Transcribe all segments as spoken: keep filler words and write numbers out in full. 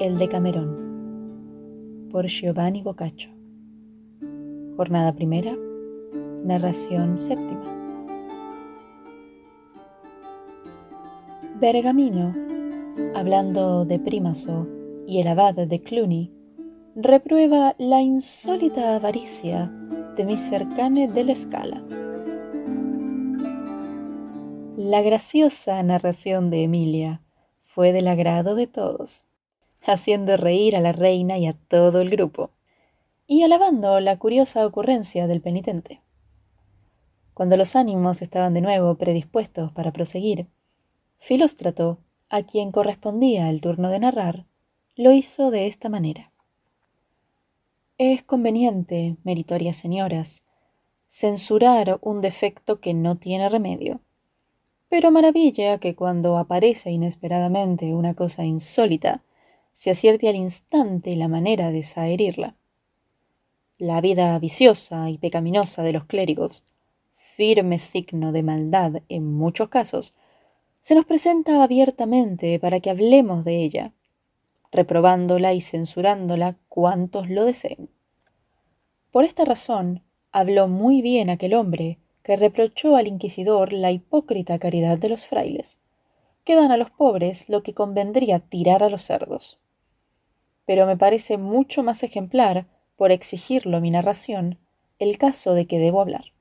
El Decamerón, por Giovanni Boccaccio. Jornada primera, narración séptima. Bergamino, hablando de Primasso y el abad de Cluny, reprueba la insólita avaricia de Messer Cane della Scala. La graciosa narración de Emilia fue del agrado de todos, haciendo reír a la reina y a todo el grupo, y alabando la curiosa ocurrencia del penitente. Cuando los ánimos estaban de nuevo predispuestos para proseguir, Filóstrato, a quien correspondía el turno de narrar, lo hizo de esta manera. Es conveniente, meritorias señoras, censurar un defecto que no tiene remedio, pero maravilla que cuando aparece inesperadamente una cosa insólita, se acierte al instante la manera de zaherirla. La vida viciosa y pecaminosa de los clérigos, firme signo de maldad en muchos casos, se nos presenta abiertamente para que hablemos de ella, reprobándola y censurándola cuantos lo deseen. Por esta razón, habló muy bien aquel hombre que reprochó al inquisidor la hipócrita caridad de los frailes, que dan a los pobres lo que convendría tirar a los cerdos. Pero me parece mucho más ejemplar, por exigirlo mi narración, el caso de que debo hablar.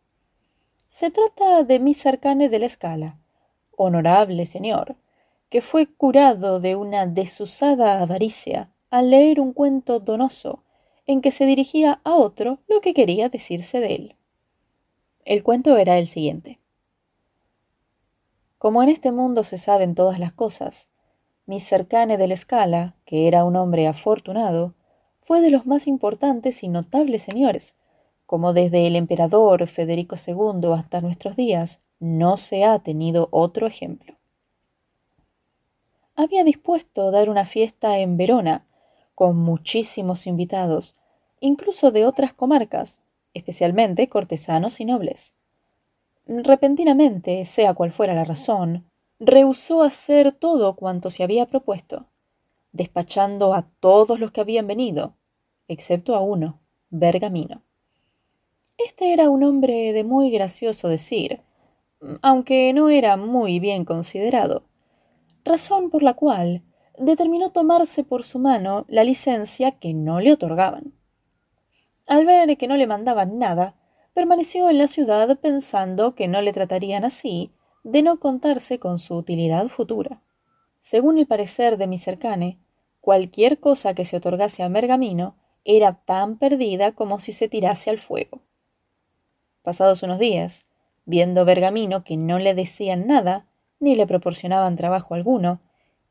Se trata de Messer Cane della Scala, honorable señor, que fue curado de una desusada avaricia al leer un cuento donoso en que se dirigía a otro lo que quería decirse de él. El cuento era el siguiente. Como en este mundo se saben todas las cosas, Messer Cane della Scala, que era un hombre afortunado, fue de los más importantes y notables señores, como desde el emperador Federico segundo hasta nuestros días no se ha tenido otro ejemplo. Había dispuesto dar una fiesta en Verona, con muchísimos invitados, incluso de otras comarcas, especialmente cortesanos y nobles. Repentinamente, sea cual fuera la razón, rehusó hacer todo cuanto se había propuesto, despachando a todos los que habían venido, excepto a uno, Bergamino. Este era un hombre de muy gracioso decir, aunque no era muy bien considerado, razón por la cual determinó tomarse por su mano la licencia que no le otorgaban. Al ver que no le mandaban nada, permaneció en la ciudad pensando que no le tratarían así, de no contarse con su utilidad futura. Según el parecer de Messer Cane, cualquier cosa que se otorgase a Bergamino era tan perdida como si se tirase al fuego. Pasados unos días, viendo Bergamino que no le decían nada, ni le proporcionaban trabajo alguno,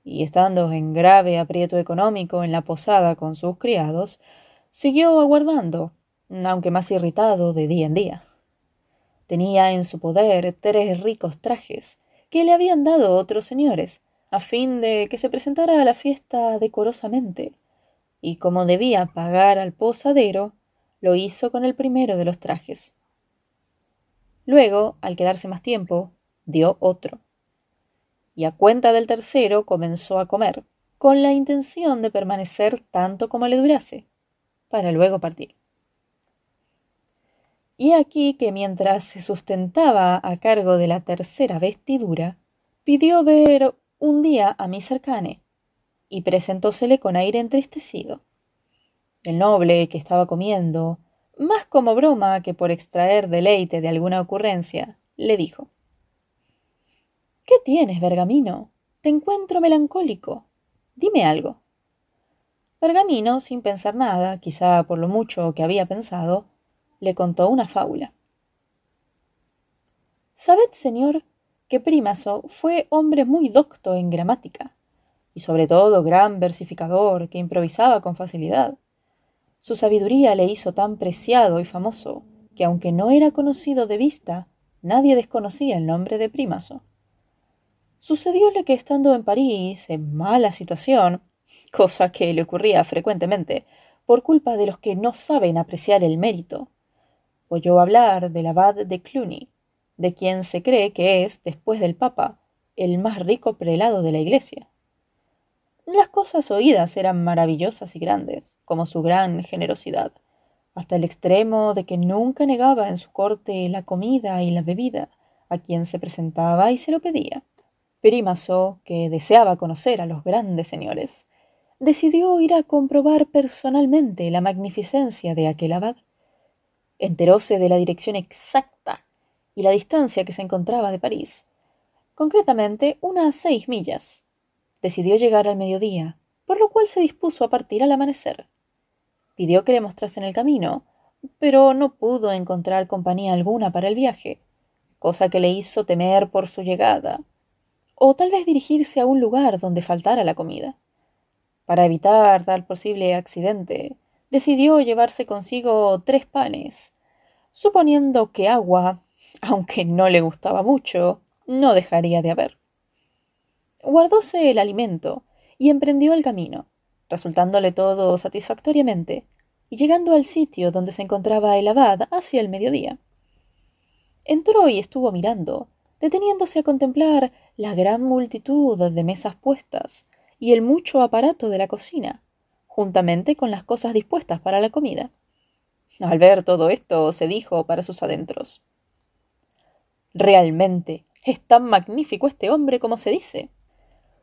y estando en grave aprieto económico en la posada con sus criados, siguió aguardando, aunque más irritado de día en día. Tenía en su poder tres ricos trajes que le habían dado otros señores, a fin de que se presentara a la fiesta decorosamente, y como debía pagar al posadero, lo hizo con el primero de los trajes. Luego, al quedarse más tiempo, dio otro, y a cuenta del tercero comenzó a comer, con la intención de permanecer tanto como le durase, para luego partir. Y aquí que mientras se sustentaba a cargo de la tercera vestidura, pidió ver un día a Messer Cane, y presentósele con aire entristecido. El noble que estaba comiendo, más como broma que por extraer deleite de alguna ocurrencia, le dijo: ¿Qué tienes, Bergamino? Te encuentro melancólico. Dime algo. Bergamino, sin pensar nada, quizá por lo mucho que había pensado, le contó una fábula. Sabed, señor, que Primasso fue hombre muy docto en gramática, y sobre todo gran versificador que improvisaba con facilidad. Su sabiduría le hizo tan preciado y famoso que, aunque no era conocido de vista, nadie desconocía el nombre de Primasso. Sucedióle que estando en París, en mala situación, cosa que le ocurría frecuentemente por culpa de los que no saben apreciar el mérito, oyó hablar del abad de Cluny, de quien se cree que es, después del Papa, el más rico prelado de la iglesia. Las cosas oídas eran maravillosas y grandes, como su gran generosidad, hasta el extremo de que nunca negaba en su corte la comida y la bebida a quien se presentaba y se lo pedía. Primasso, que deseaba conocer a los grandes señores, decidió ir a comprobar personalmente la magnificencia de aquel abad. Enteróse de la dirección exacta y la distancia que se encontraba de París, concretamente unas seis millas. Decidió llegar al mediodía, por lo cual se dispuso a partir al amanecer. Pidió que le mostrasen el camino, pero no pudo encontrar compañía alguna para el viaje, cosa que le hizo temer por su llegada, o tal vez dirigirse a un lugar donde faltara la comida. Para evitar tal posible accidente, decidió llevarse consigo tres panes, suponiendo que agua, aunque no le gustaba mucho, no dejaría de haber. Guardóse el alimento y emprendió el camino, resultándole todo satisfactoriamente, y llegando al sitio donde se encontraba el abad hacia el mediodía. Entró y estuvo mirando, deteniéndose a contemplar la gran multitud de mesas puestas y el mucho aparato de la cocina, juntamente con las cosas dispuestas para la comida. Al ver todo esto, se dijo para sus adentros: «Realmente es tan magnífico este hombre como se dice».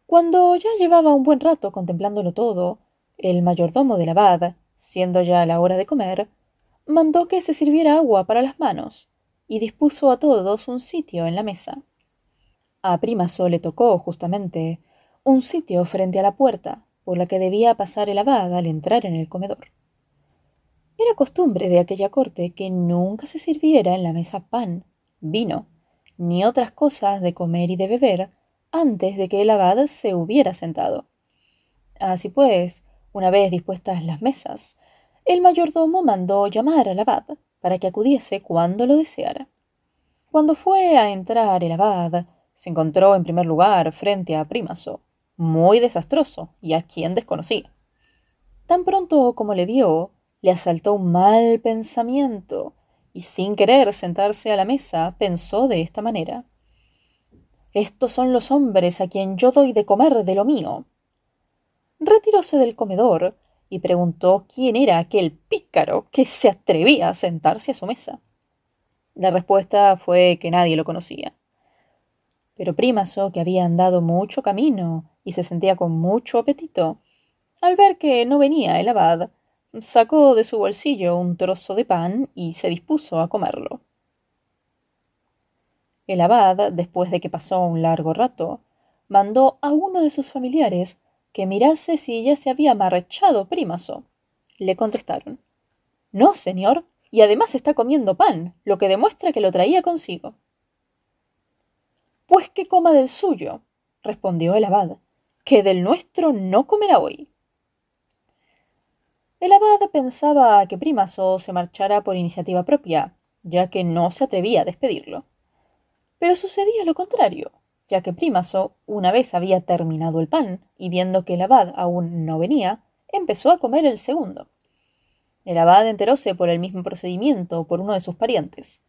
Cuando ya llevaba un buen rato contemplándolo todo, el mayordomo del abad, siendo ya la hora de comer, mandó que se sirviera agua para las manos y dispuso a todos un sitio en la mesa. A Primasso le tocó, justamente, un sitio frente a la puerta por la que debía pasar el abad al entrar en el comedor. Era costumbre de aquella corte que nunca se sirviera en la mesa pan, vino, ni otras cosas de comer y de beber antes de que el abad se hubiera sentado. Así pues, una vez dispuestas las mesas, el mayordomo mandó llamar al abad para que acudiese cuando lo deseara. Cuando fue a entrar el abad, se encontró en primer lugar frente a Primasso, muy desastroso y a quien desconocía. Tan pronto como le vio, le asaltó un mal pensamiento y sin querer sentarse a la mesa pensó de esta manera: «Estos son los hombres a quien yo doy de comer de lo mío». Retiróse del comedor y preguntó quién era aquel pícaro que se atrevía a sentarse a su mesa. La respuesta fue que nadie lo conocía. Pero Primasso, que había andado mucho camino y se sentía con mucho apetito, al ver que no venía el abad, sacó de su bolsillo un trozo de pan y se dispuso a comerlo. El abad, después de que pasó un largo rato, mandó a uno de sus familiares que mirase si ya se había marchado Primasso. Le contestaron: «No, señor, y además está comiendo pan, lo que demuestra que lo traía consigo». «Pues que coma del suyo», respondió el abad, «que del nuestro no comerá hoy». El abad pensaba que Primasso se marchara por iniciativa propia, ya que no se atrevía a despedirlo. Pero sucedía lo contrario, ya que Primasso, una vez había terminado el pan y viendo que el abad aún no venía, empezó a comer el segundo. El abad enteróse por el mismo procedimiento por uno de sus parientes.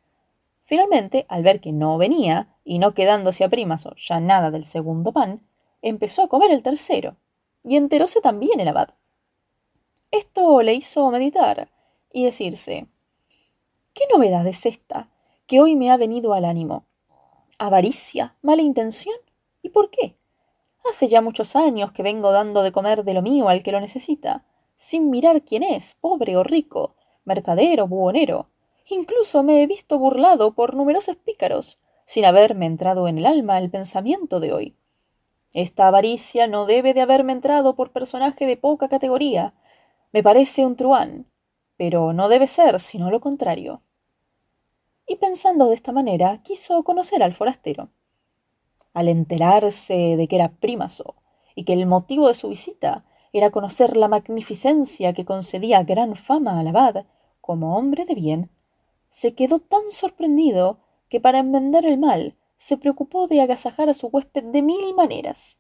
Finalmente, al ver que no venía, y no quedándose a Primasso ya nada del segundo pan, empezó a comer el tercero, y enteróse también el abad. Esto le hizo meditar y decirse: «¿Qué novedad es esta que hoy me ha venido al ánimo? ¿Avaricia? ¿Mala intención? ¿Y por qué? Hace ya muchos años que vengo dando de comer de lo mío al que lo necesita, sin mirar quién es, pobre o rico, mercader o buhonero. Incluso me he visto burlado por numerosos pícaros, sin haberme entrado en el alma el pensamiento de hoy. Esta avaricia no debe de haberme entrado por personaje de poca categoría. Me parece un truhán, pero no debe ser sino lo contrario». Y pensando de esta manera, quiso conocer al forastero. Al enterarse de que era Primasso y que el motivo de su visita era conocer la magnificencia que concedía gran fama al abad como hombre de bien, se quedó tan sorprendido que para enmendar el mal se preocupó de agasajar a su huésped de mil maneras.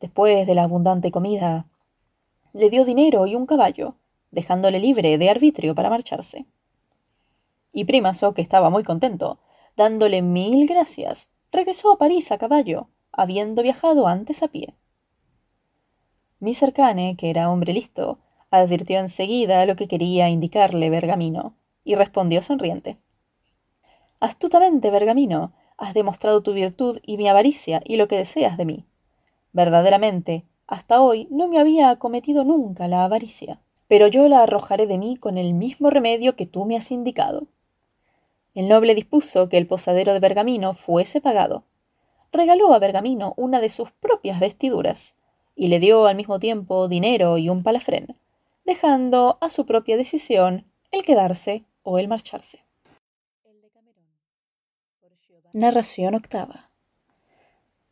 Después de la abundante comida, le dio dinero y un caballo, dejándole libre de arbitrio para marcharse. Y Primasso, que estaba muy contento, dándole mil gracias, regresó a París a caballo, habiendo viajado antes a pie. Mister Cane, que era hombre listo, advirtió enseguida lo que quería indicarle Bergamino, y respondió sonriente. «Astutamente, Bergamino, has demostrado tu virtud y mi avaricia y lo que deseas de mí. Verdaderamente, hasta hoy no me había acometido nunca la avaricia, pero yo la arrojaré de mí con el mismo remedio que tú me has indicado». El noble dispuso que el posadero de Bergamino fuese pagado. Regaló a Bergamino una de sus propias vestiduras, y le dio al mismo tiempo dinero y un palafrén, dejando a su propia decisión el quedarse o el marcharse. Narración octava.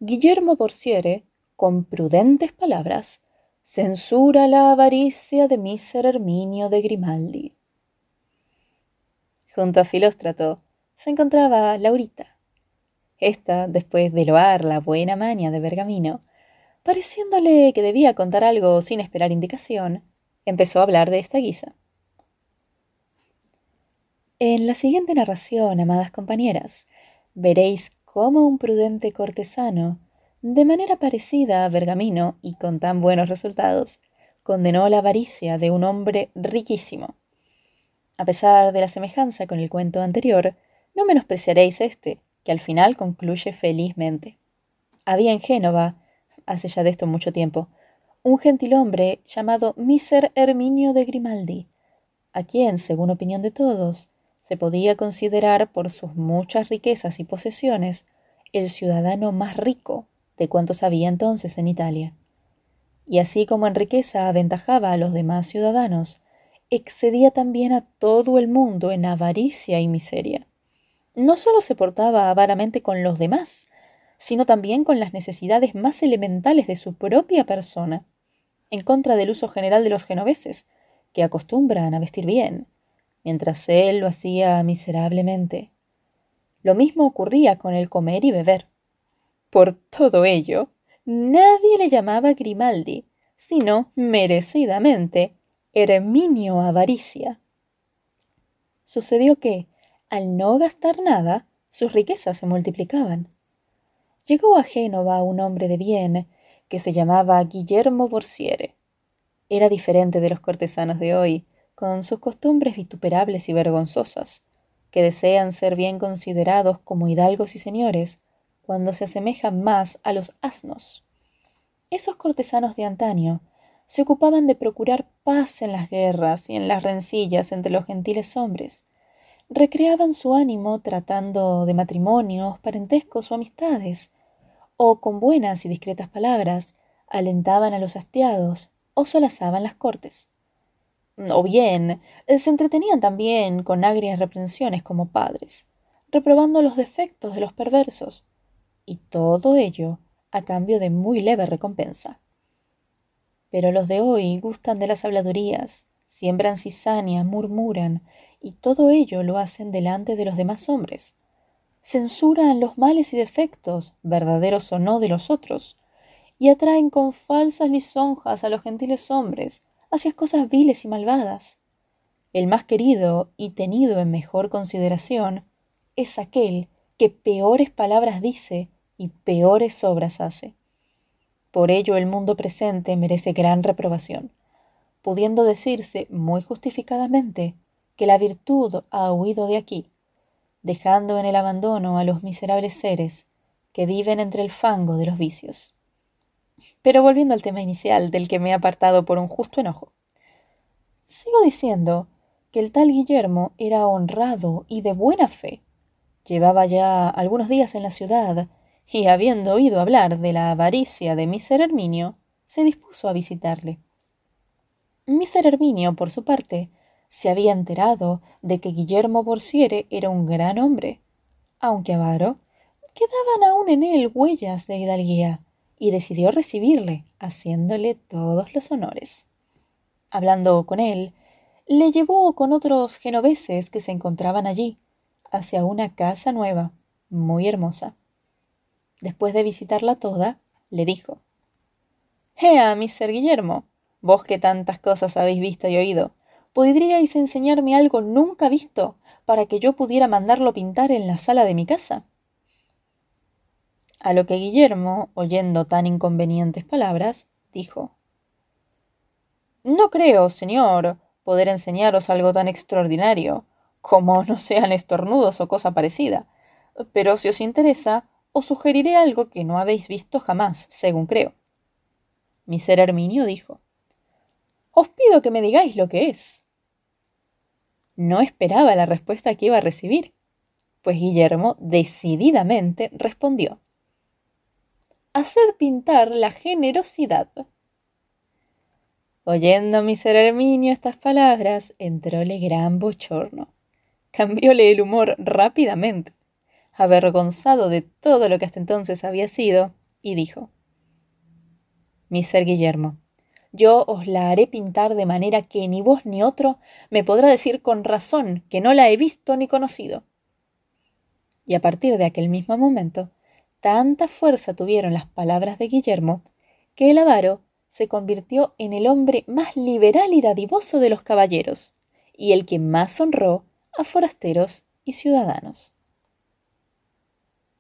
Guillermo Borsiere, con prudentes palabras, censura la avaricia de Messer Ermino de' Grimaldi. Junto a Filóstrato se encontraba Laurita. Esta, después de loar la buena maña de Bergamino, pareciéndole que debía contar algo sin esperar indicación, empezó a hablar de esta guisa. En la siguiente narración, amadas compañeras, veréis cómo un prudente cortesano, de manera parecida a Bergamino y con tan buenos resultados, condenó la avaricia de un hombre riquísimo. A pesar de la semejanza con el cuento anterior, no menospreciaréis este, que al final concluye felizmente. Había en Génova, hace ya de esto mucho tiempo, un gentilhombre llamado Messer Ermino de' Grimaldi, a quien, según opinión de todos, se podía considerar por sus muchas riquezas y posesiones el ciudadano más rico de cuantos había entonces en Italia. Y así como en riqueza aventajaba a los demás ciudadanos, excedía también a todo el mundo en avaricia y miseria. No solo se portaba avaramente con los demás, sino también con las necesidades más elementales de su propia persona, en contra del uso general de los genoveses, que acostumbran a vestir bien, mientras él lo hacía miserablemente. Lo mismo ocurría con el comer y beber. Por todo ello, nadie le llamaba Grimaldi, sino, merecidamente, Erminio Avaricia. Sucedió que, al no gastar nada, sus riquezas se multiplicaban. Llegó a Génova un hombre de bien que se llamaba Guillermo Borsiere. Era diferente de los cortesanos de hoy, con sus costumbres vituperables y vergonzosas, que desean ser bien considerados como hidalgos y señores, cuando se asemejan más a los asnos. Esos cortesanos de antaño se ocupaban de procurar paz en las guerras y en las rencillas entre los gentiles hombres. Recreaban su ánimo tratando de matrimonios, parentescos o amistades, o con buenas y discretas palabras alentaban a los hastiados o solazaban las cortes. O bien, se entretenían también con agrias reprensiones como padres, reprobando los defectos de los perversos, y todo ello a cambio de muy leve recompensa. Pero los de hoy gustan de las habladurías, siembran cizaña, murmuran, y todo ello lo hacen delante de los demás hombres. Censuran los males y defectos, verdaderos o no, de los otros, y atraen con falsas lisonjas a los gentiles hombres, hacia cosas viles y malvadas. El más querido y tenido en mejor consideración es aquel que peores palabras dice y peores obras hace. Por ello el mundo presente merece gran reprobación, pudiendo decirse muy justificadamente que la virtud ha huido de aquí, dejando en el abandono a los miserables seres que viven entre el fango de los vicios. Pero volviendo al tema inicial, del que me he apartado por un justo enojo. Sigo diciendo que el tal Guillermo era honrado y de buena fe. Llevaba ya algunos días en la ciudad, y habiendo oído hablar de la avaricia de Messer Ermino, se dispuso a visitarle. Messer Ermino, por su parte, se había enterado de que Guillermo Borsiere era un gran hombre. Aunque avaro, quedaban aún en él huellas de hidalguía, y decidió recibirle, haciéndole todos los honores. Hablando con él, le llevó con otros genoveses que se encontraban allí, hacia una casa nueva, muy hermosa. Después de visitarla toda, le dijo: «Ea, Messer Guillermo, vos que tantas cosas habéis visto y oído, ¿podríais enseñarme algo nunca visto para que yo pudiera mandarlo pintar en la sala de mi casa?» A lo que Guillermo, oyendo tan inconvenientes palabras, dijo: «No creo, señor, poder enseñaros algo tan extraordinario, como no sean estornudos o cosa parecida, pero si os interesa, os sugeriré algo que no habéis visto jamás, según creo». Miser Herminio dijo: «Os pido que me digáis lo que es». No esperaba la respuesta que iba a recibir, pues Guillermo decididamente respondió: «Hacer pintar la generosidad». Oyendo Miser Herminio estas palabras, entróle gran bochorno. Cambióle el humor rápidamente, avergonzado de todo lo que hasta entonces había sido, y dijo: «Miser Guillermo, yo os la haré pintar de manera que ni vos ni otro me podrá decir con razón que no la he visto ni conocido». Y a partir de aquel mismo momento, tanta fuerza tuvieron las palabras de Guillermo, que el avaro se convirtió en el hombre más liberal y dadivoso de los caballeros, y el que más honró a forasteros y ciudadanos.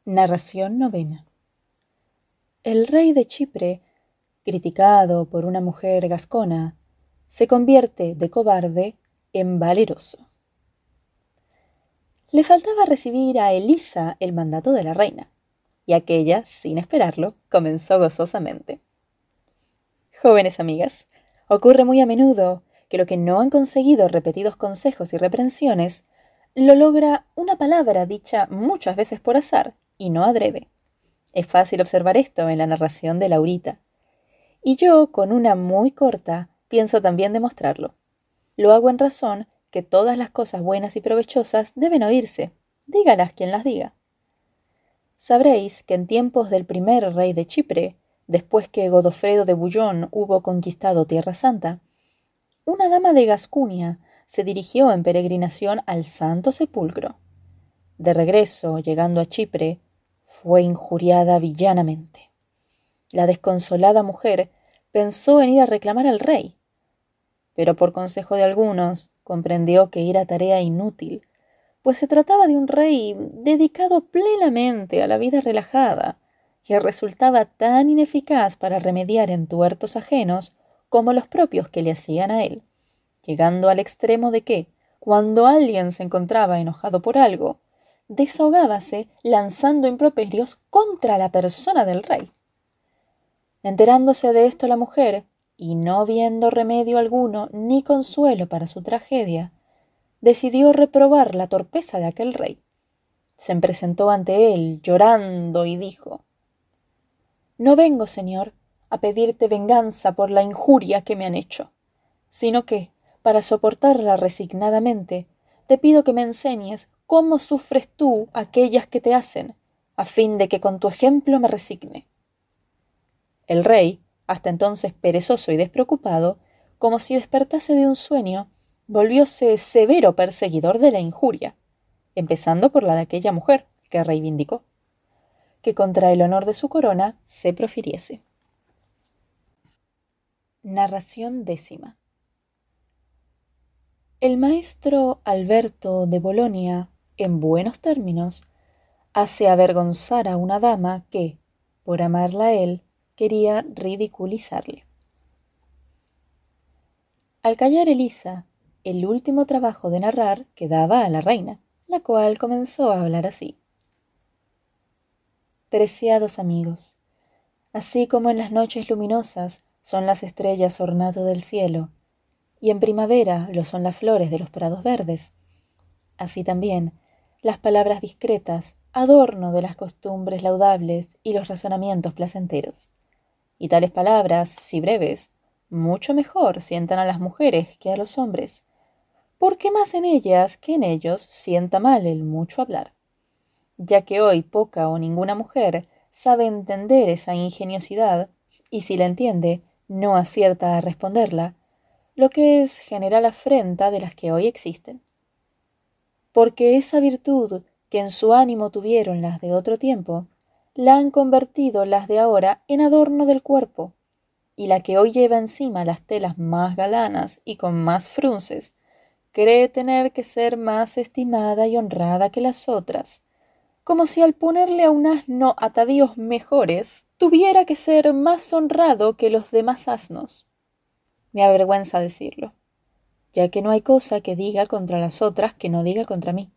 Narración novena. El rey de Chipre, criticado por una mujer gascona, se convierte de cobarde en valeroso. Le faltaba recibir a Elisa el mandato de la reina, y aquella, sin esperarlo, comenzó gozosamente: «Jóvenes amigas, ocurre muy a menudo que lo que no han conseguido repetidos consejos y reprensiones, lo logra una palabra dicha muchas veces por azar y no adrede. Es fácil observar esto en la narración de Laurita. Y yo, con una muy corta, pienso también demostrarlo. Lo hago en razón que todas las cosas buenas y provechosas deben oírse, dígalas quien las diga. Sabréis que en tiempos del primer rey de Chipre, después que Godofredo de Bullón hubo conquistado Tierra Santa, una dama de Gascuña se dirigió en peregrinación al Santo Sepulcro. De regreso, llegando a Chipre, fue injuriada villanamente. La desconsolada mujer pensó en ir a reclamar al rey, pero por consejo de algunos comprendió que era tarea inútil, pues se trataba de un rey dedicado plenamente a la vida relajada, que resultaba tan ineficaz para remediar entuertos ajenos como los propios que le hacían a él, llegando al extremo de que, cuando alguien se encontraba enojado por algo, desahogábase lanzando improperios contra la persona del rey. Enterándose de esto la mujer, y no viendo remedio alguno ni consuelo para su tragedia, decidió reprobar la torpeza de aquel rey. Se presentó ante él llorando y dijo: «No vengo, señor, a pedirte venganza por la injuria que me han hecho, sino que, para soportarla resignadamente, te pido que me enseñes cómo sufres tú aquellas que te hacen, a fin de que con tu ejemplo me resigne». El rey, hasta entonces perezoso y despreocupado, como si despertase de un sueño, volvióse severo perseguidor de la injuria, empezando por la de aquella mujer, que reivindicó que contra el honor de su corona se profiriese. Narración décima. El maestro Alberto de Bolonia, en buenos términos, hace avergonzar a una dama que, por amarla a él, quería ridiculizarle. Al callar Elisa, el último trabajo de narrar quedaba a la reina, la cual comenzó a hablar así: «Preciados amigos, así como en las noches luminosas son las estrellas ornato del cielo, y en primavera lo son las flores de los prados verdes, así también las palabras discretas, adorno de las costumbres laudables y los razonamientos placenteros. Y tales palabras, si breves, mucho mejor sientan a las mujeres que a los hombres, porque más en ellas que en ellos sienta mal el mucho hablar, ya que hoy poca o ninguna mujer sabe entender esa ingeniosidad, y si la entiende, no acierta a responderla, lo que es general afrenta de las que hoy existen. Porque esa virtud que en su ánimo tuvieron las de otro tiempo, la han convertido las de ahora en adorno del cuerpo, y la que hoy lleva encima las telas más galanas y con más frunces, cree tener que ser más estimada y honrada que las otras, como si al ponerle a un asno atavíos mejores tuviera que ser más honrado que los demás asnos. Me avergüenza decirlo, ya que no hay cosa que diga contra las otras que no diga contra mí.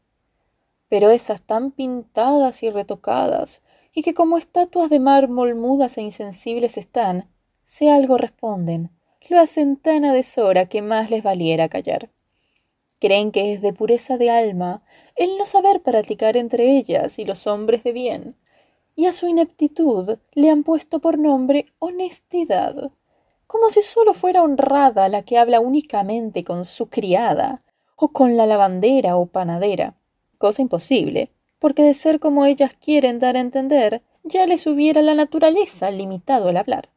Pero esas tan pintadas y retocadas, y que como estatuas de mármol mudas e insensibles están, si algo responden, lo hacen tan a deshora que más les valiera callar. Creen que es de pureza de alma el no saber practicar entre ellas y los hombres de bien, y a su ineptitud le han puesto por nombre honestidad, como si solo fuera honrada la que habla únicamente con su criada, o con la lavandera o panadera, cosa imposible, porque de ser como ellas quieren dar a entender, ya les hubiera la naturaleza limitado el hablar.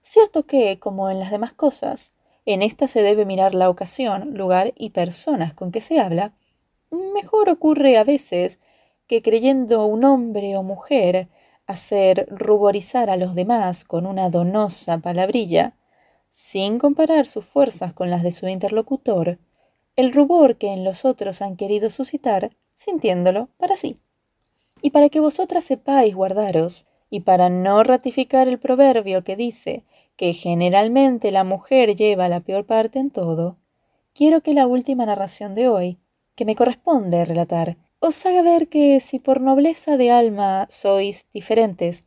Cierto que, como en las demás cosas, en esta se debe mirar la ocasión, lugar y personas con que se habla, mejor ocurre a veces que creyendo un hombre o mujer hacer ruborizar a los demás con una donosa palabrilla, sin comparar sus fuerzas con las de su interlocutor, el rubor que en los otros han querido suscitar, sintiéndolo para sí. Y para que vosotras sepáis guardaros, y para no ratificar el proverbio que dice que generalmente la mujer lleva la peor parte en todo, quiero que la última narración de hoy, que me corresponde relatar, os haga ver que si por nobleza de alma sois diferentes,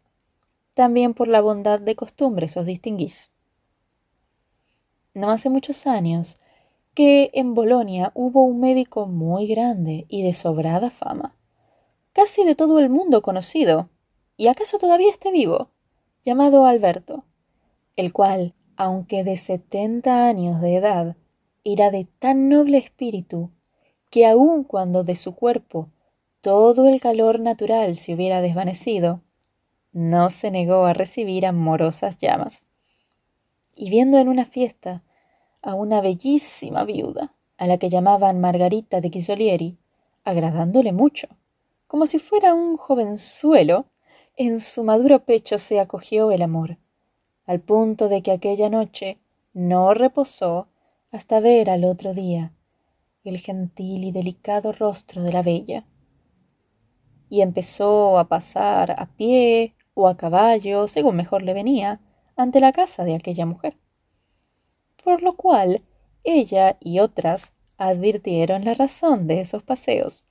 también por la bondad de costumbres os distinguís. No hace muchos años que en Bolonia hubo un médico muy grande y de sobrada fama, casi de todo el mundo conocido, y acaso todavía esté vivo, llamado Alberto, el cual, aunque de setenta años de edad, era de tan noble espíritu, que aun cuando de su cuerpo todo el calor natural se hubiera desvanecido, no se negó a recibir amorosas llamas. Y viendo en una fiesta a una bellísima viuda, a la que llamaban Margarita de Ghisolieri, agradándole mucho, como si fuera un jovenzuelo, en su maduro pecho se acogió el amor, al punto de que aquella noche no reposó hasta ver al otro día el gentil y delicado rostro de la bella. Y empezó a pasar a pie o a caballo, según mejor le venía, ante la casa de aquella mujer. Por lo cual ella y otras advirtieron la razón de esos paseos,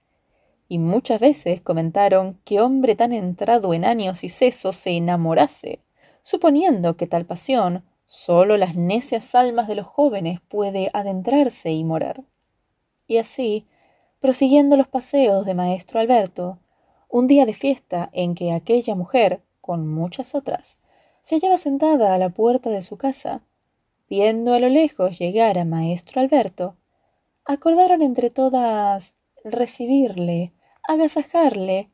y muchas veces comentaron que hombre tan entrado en años y sesos se enamorase, suponiendo que tal pasión sólo las necias almas de los jóvenes puede adentrarse y morar. Y así, prosiguiendo los paseos de maestro Alberto, un día de fiesta en que aquella mujer, con muchas otras, se hallaba sentada a la puerta de su casa, viendo a lo lejos llegar a maestro Alberto, acordaron entre todas recibirle, agasajarle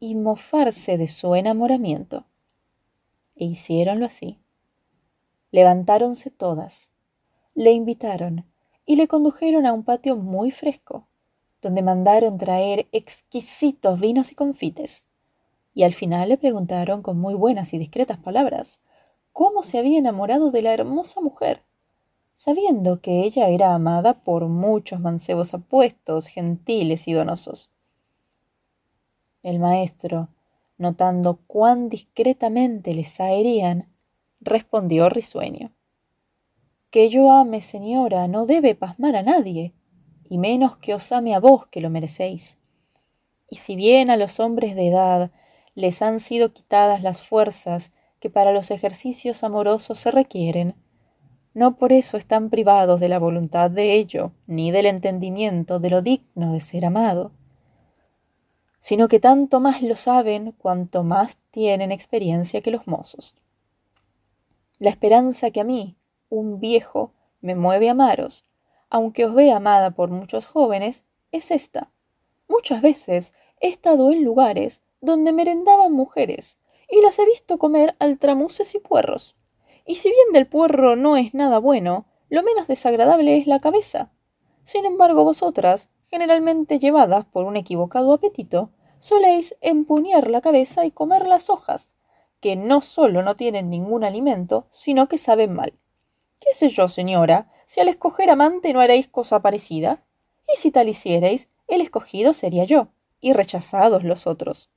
y mofarse de su enamoramiento. E hiciéronlo así. Levantáronse todas, le invitaron y le condujeron a un patio muy fresco, donde mandaron traer exquisitos vinos y confites, y al final le preguntaron con muy buenas y discretas palabras cómo se había enamorado de la hermosa mujer, sabiendo que ella era amada por muchos mancebos apuestos, gentiles y donosos. El maestro, notando cuán discretamente les zaherían, respondió risueño: «Que yo ame, señora, no debe pasmar a nadie, y menos que os ame a vos que lo merecéis. Y si bien a los hombres de edad les han sido quitadas las fuerzas que para los ejercicios amorosos se requieren, no por eso están privados de la voluntad de ello, ni del entendimiento de lo digno de ser amado, sino que tanto más lo saben cuanto más tienen experiencia que los mozos. La esperanza que a mí, un viejo, me mueve a amaros, aunque os vea amada por muchos jóvenes, es esta. Muchas veces he estado en lugares donde merendaban mujeres, y las he visto comer altramuces y puerros. Y si bien del puerro no es nada bueno, lo menos desagradable es la cabeza. Sin embargo, vosotras, generalmente llevadas por un equivocado apetito, soléis empuñar la cabeza y comer las hojas, que no solo no tienen ningún alimento, sino que saben mal. ¿Qué sé yo, señora, si al escoger amante no haréis cosa parecida? Y si tal hicierais, el escogido sería yo, y rechazados los otros.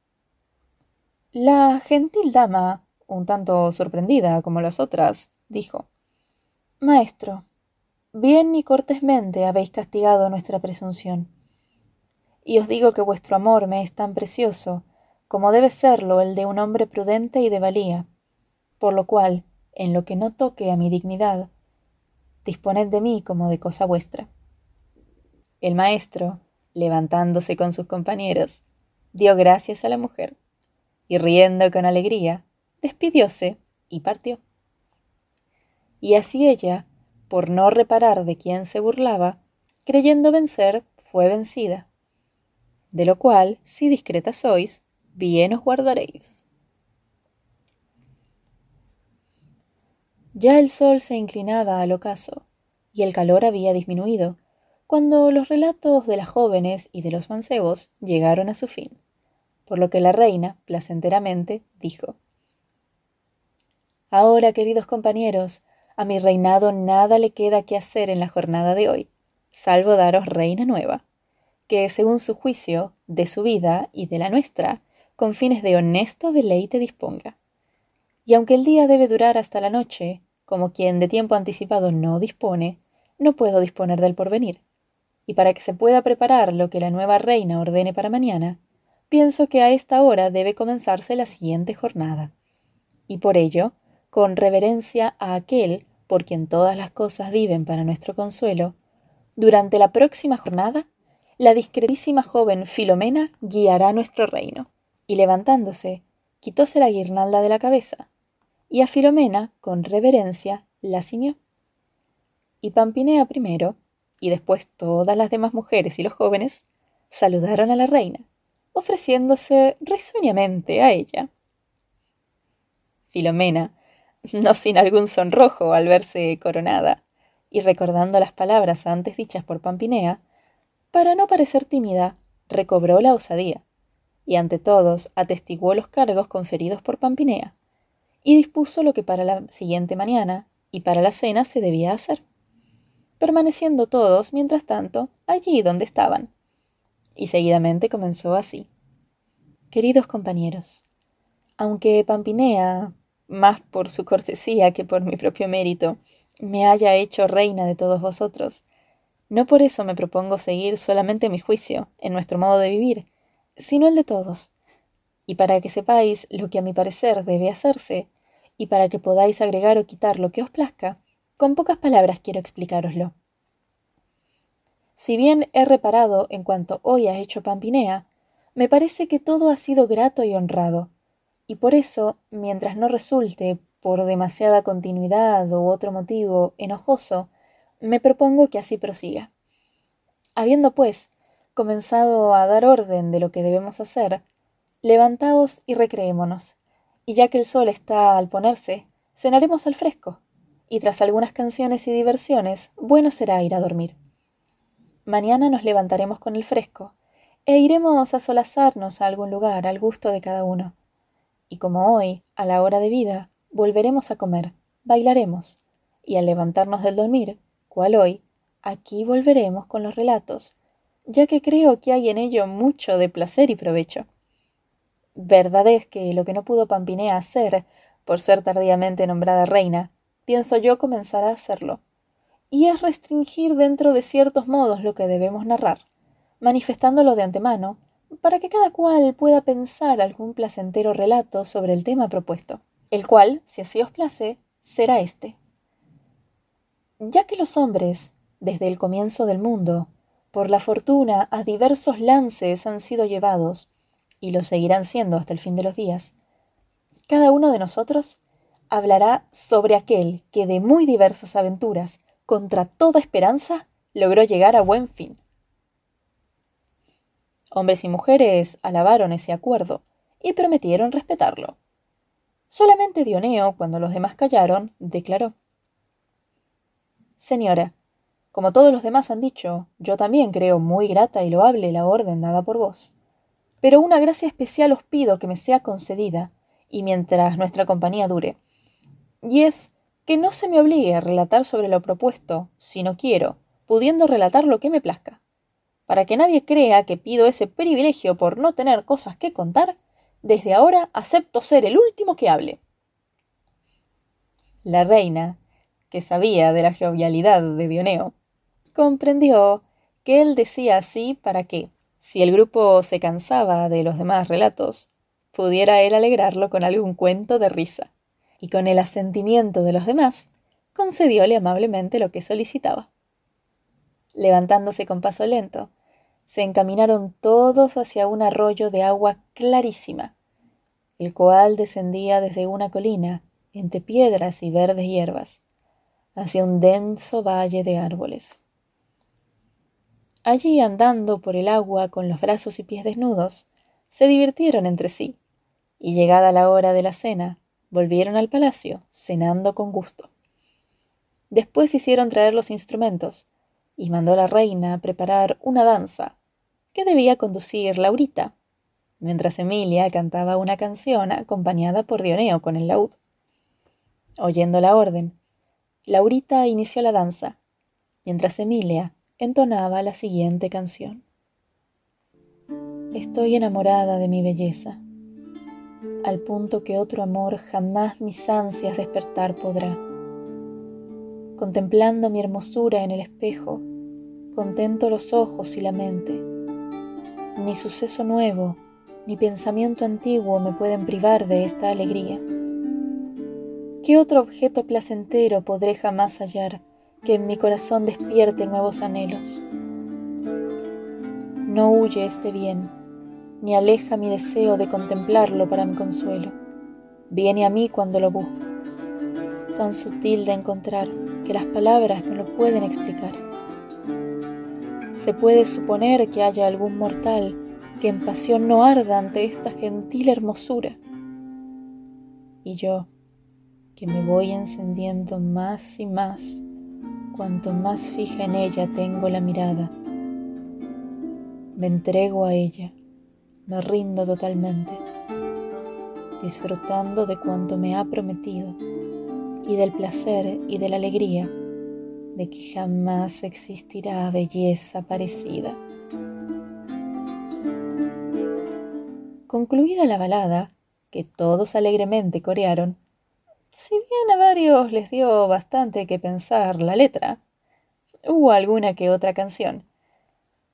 La gentil dama, un tanto sorprendida como las otras, dijo: «Maestro, bien y cortésmente habéis castigado nuestra presunción. Y os digo que vuestro amor me es tan precioso como debe serlo el de un hombre prudente y de valía, por lo cual, en lo que no toque a mi dignidad, disponed de mí como de cosa vuestra». El maestro, levantándose con sus compañeros, dio gracias a la mujer, y riendo con alegría, despidióse y partió. Y así ella, por no reparar de quién se burlaba, creyendo vencer, fue vencida. De lo cual, si discreta sois, bien os guardaréis. Ya el sol se inclinaba al ocaso, y el calor había disminuido, cuando los relatos de las jóvenes y de los mancebos llegaron a su fin, por lo que la reina, placenteramente, dijo: «Ahora, queridos compañeros, a mi reinado nada le queda que hacer en la jornada de hoy, salvo daros reina nueva, que según su juicio, de su vida y de la nuestra, con fines de honesto deleite disponga. Y aunque el día debe durar hasta la noche, como quien de tiempo anticipado no dispone, no puedo disponer del porvenir. Y para que se pueda preparar lo que la nueva reina ordene para mañana, pienso que a esta hora debe comenzarse la siguiente jornada. Y por ello, con reverencia a aquel por quien todas las cosas viven para nuestro consuelo, durante la próxima jornada, la discretísima joven Filomena guiará nuestro reino». Y levantándose, quitóse la guirnalda de la cabeza, y a Filomena, con reverencia, la ciñó. Y Pampinea primero, y después todas las demás mujeres y los jóvenes, saludaron a la reina, ofreciéndose risueñamente a ella. Filomena, no sin algún sonrojo al verse coronada, y recordando las palabras antes dichas por Pampinea, para no parecer tímida, recobró la osadía, y ante todos atestiguó los cargos conferidos por Pampinea, y dispuso lo que para la siguiente mañana y para la cena se debía hacer, permaneciendo todos, mientras tanto, allí donde estaban. Y seguidamente comenzó así: «Queridos compañeros, aunque Pampinea, más por su cortesía que por mi propio mérito, me haya hecho reina de todos vosotros, no por eso me propongo seguir solamente mi juicio en nuestro modo de vivir, sino el de todos, y para que sepáis lo que a mi parecer debe hacerse, y para que podáis agregar o quitar lo que os plazca, con pocas palabras quiero explicároslo. Si bien he reparado en cuanto hoy ha hecho Pampinea, me parece que todo ha sido grato y honrado, y por eso, mientras no resulte, por demasiada continuidad u otro motivo enojoso, me propongo que así prosiga. Habiendo, pues, comenzado a dar orden de lo que debemos hacer, levantaos y recreémonos, y ya que el sol está al ponerse, cenaremos al fresco, y tras algunas canciones y diversiones, bueno será ir a dormir. Mañana nos levantaremos con el fresco, e iremos a solazarnos a algún lugar al gusto de cada uno. Y como hoy, a la hora de vida, volveremos a comer, bailaremos, y al levantarnos del dormir, cual hoy, aquí volveremos con los relatos, ya que creo que hay en ello mucho de placer y provecho. Verdad es que lo que no pudo Pampinea hacer, por ser tardíamente nombrada reina, pienso yo comenzar a hacerlo, y es restringir dentro de ciertos modos lo que debemos narrar, manifestándolo de antemano, para que cada cual pueda pensar algún placentero relato sobre el tema propuesto, el cual, si así os place, será este. Ya que los hombres, desde el comienzo del mundo, por la fortuna a diversos lances han sido llevados, y lo seguirán siendo hasta el fin de los días, cada uno de nosotros hablará sobre aquel que de muy diversas aventuras, contra toda esperanza, logró llegar a buen fin». Hombres y mujeres alabaron ese acuerdo y prometieron respetarlo. Solamente Dioneo, cuando los demás callaron, declaró: «Señora, como todos los demás han dicho, yo también creo muy grata y loable la orden dada por vos. Pero una gracia especial os pido que me sea concedida, y mientras nuestra compañía dure, y es que no se me obligue a relatar sobre lo propuesto, si no quiero, pudiendo relatar lo que me plazca. Para que nadie crea que pido ese privilegio por no tener cosas que contar, desde ahora acepto ser el último que hable. La reina, que sabía de la jovialidad de Dioneo, comprendió que él decía así para que, si el grupo se cansaba de los demás relatos, pudiera él alegrarlo con algún cuento de risa, y con el asentimiento de los demás, concedióle amablemente lo que solicitaba. Levantándose con paso lento, se encaminaron todos hacia un arroyo de agua clarísima, el cual descendía desde una colina entre piedras y verdes hierbas, hacia un denso valle de árboles. Allí, andando por el agua con los brazos y pies desnudos, se divirtieron entre sí, y llegada la hora de la cena, volvieron al palacio, cenando con gusto. Después hicieron traer los instrumentos, y mandó a la reina a preparar una danza, que debía conducir Laurita, mientras Emilia cantaba una canción acompañada por Dioneo con el laúd. Oyendo la orden, Laurita inició la danza, mientras Emilia entonaba la siguiente canción. Estoy enamorada de mi belleza, al punto que otro amor jamás mis ansias despertar podrá. Contemplando mi hermosura en el espejo, contento los ojos y la mente. Ni suceso nuevo, ni pensamiento antiguo me pueden privar de esta alegría. ¿Qué otro objeto placentero podré jamás hallar que en mi corazón despierte nuevos anhelos? No huye este bien, ni aleja mi deseo de contemplarlo para mi consuelo. Viene a mí cuando lo busco, tan sutil de encontrar que las palabras no lo pueden explicar. Se puede suponer que haya algún mortal que en pasión no arda ante esta gentil hermosura. Y yo, que me voy encendiendo más y más, cuanto más fija en ella tengo la mirada. Me entrego a ella, me rindo totalmente, disfrutando de cuanto me ha prometido, y del placer y de la alegría, de que jamás existirá belleza parecida. Concluida la balada, que todos alegremente corearon, si bien a varios les dio bastante que pensar la letra, hubo alguna que otra canción.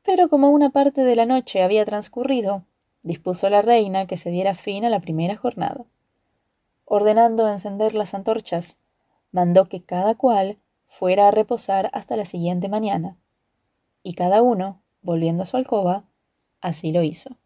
Pero como una parte de la noche había transcurrido, dispuso la reina que se diera fin a la primera jornada. Ordenando encender las antorchas, mandó que cada cual fuera a reposar hasta la siguiente mañana, y cada uno, volviendo a su alcoba, así lo hizo.